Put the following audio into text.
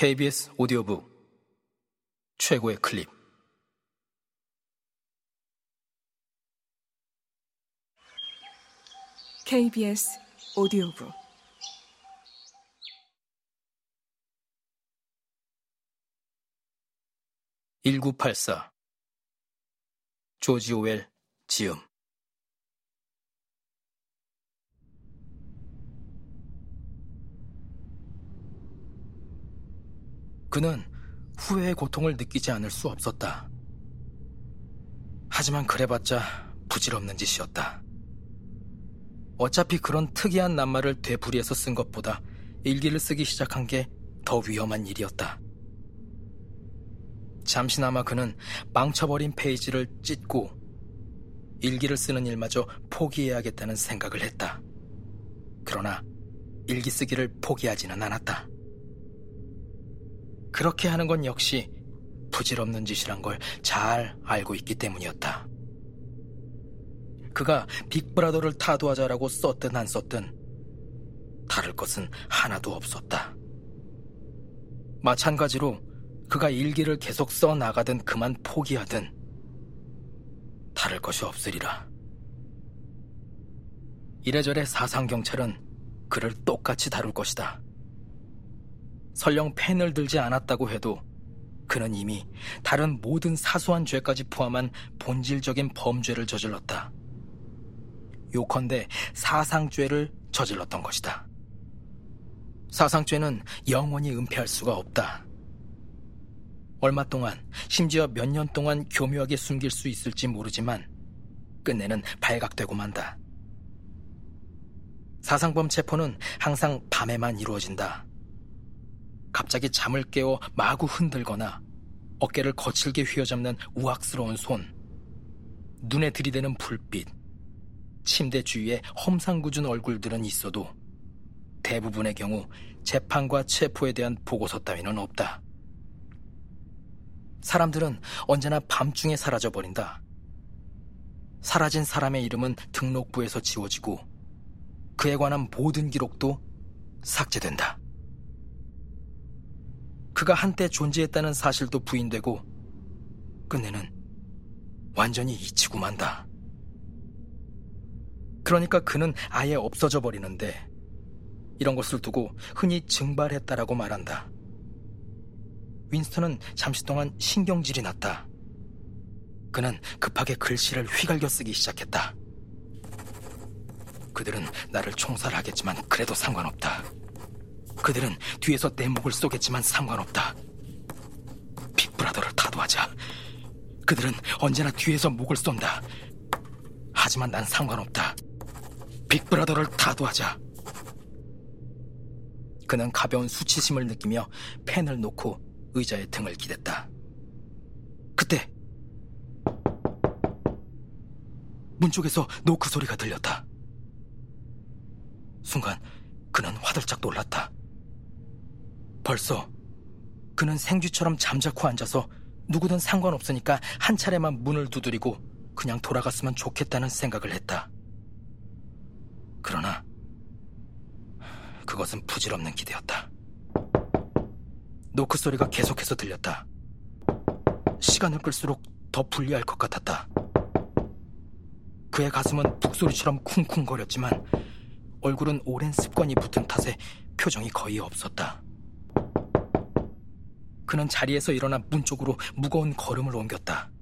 KBS 오디오북 최고의 클립. KBS 오디오북. (1984) 조지 오웰 지음. 그는 후회의 고통을 느끼지 않을 수 없었다. 하지만 그래봤자 부질없는 짓이었다. 어차피 그런 특이한 낱말을 되풀이해서 쓴 것보다 일기를 쓰기 시작한 게 더 위험한 일이었다. 잠시나마 그는 망쳐버린 페이지를 찢고 일기를 쓰는 일마저 포기해야겠다는 생각을 했다. 그러나 일기 쓰기를 포기하지는 않았다. 그렇게 하는 건 역시 부질없는 짓이란 걸 잘 알고 있기 때문이었다. 그가 빅브라더를 타도하자라고 썼든 안 썼든 다를 것은 하나도 없었다. 마찬가지로 그가 일기를 계속 써나가든 그만 포기하든 다를 것이 없으리라. 이래저래 사상경찰은 그를 똑같이 다룰 것이다. 설령 펜을 들지 않았다고 해도 그는 이미 다른 모든 사소한 죄까지 포함한 본질적인 범죄를 저질렀다. 요컨대 사상죄를 저질렀던 것이다. 사상죄는 영원히 은폐할 수가 없다. 얼마 동안, 심지어 몇 년 동안 교묘하게 숨길 수 있을지 모르지만 끝내는 발각되고 만다. 사상범 체포는 항상 밤에만 이루어진다. 갑자기 잠을 깨워 마구 흔들거나 어깨를 거칠게 휘어잡는 우악스러운 손, 눈에 들이대는 불빛, 침대 주위에 험상궂은 얼굴들은 있어도 대부분의 경우 재판과 체포에 대한 보고서 따위는 없다. 사람들은 언제나 밤중에 사라져버린다. 사라진 사람의 이름은 등록부에서 지워지고 그에 관한 모든 기록도 삭제된다. 그가 한때 존재했다는 사실도 부인되고 끝내는 완전히 잊히고 만다. 그러니까 그는 아예 없어져 버리는데 이런 것을 두고 흔히 증발했다라고 말한다. 윈스턴은 잠시 동안 신경질이 났다. 그는 급하게 글씨를 휘갈겨 쓰기 시작했다. 그들은 나를 총살하겠지만 그래도 상관없다. 그들은 뒤에서 내 목을 쏘겠지만 상관없다. 빅브라더를 타도하자. 그들은 언제나 뒤에서 목을 쏜다. 하지만 난 상관없다. 빅브라더를 타도하자. 그는 가벼운 수치심을 느끼며 펜을 놓고 의자에 등을 기댔다. 그때 문 쪽에서 노크 소리가 들렸다. 순간 그는 화들짝 놀랐다. 벌써 그는 생쥐처럼 잠자코 앉아서 누구든 상관없으니까 한 차례만 문을 두드리고 그냥 돌아갔으면 좋겠다는 생각을 했다. 그러나 그것은 부질없는 기대였다. 노크 소리가 계속해서 들렸다. 시간을 끌수록 더 불리할 것 같았다. 그의 가슴은 북소리처럼 쿵쿵거렸지만 얼굴은 오랜 습관이 붙은 탓에 표정이 거의 없었다. 그는 자리에서 일어나 문 쪽으로 무거운 걸음을 옮겼다.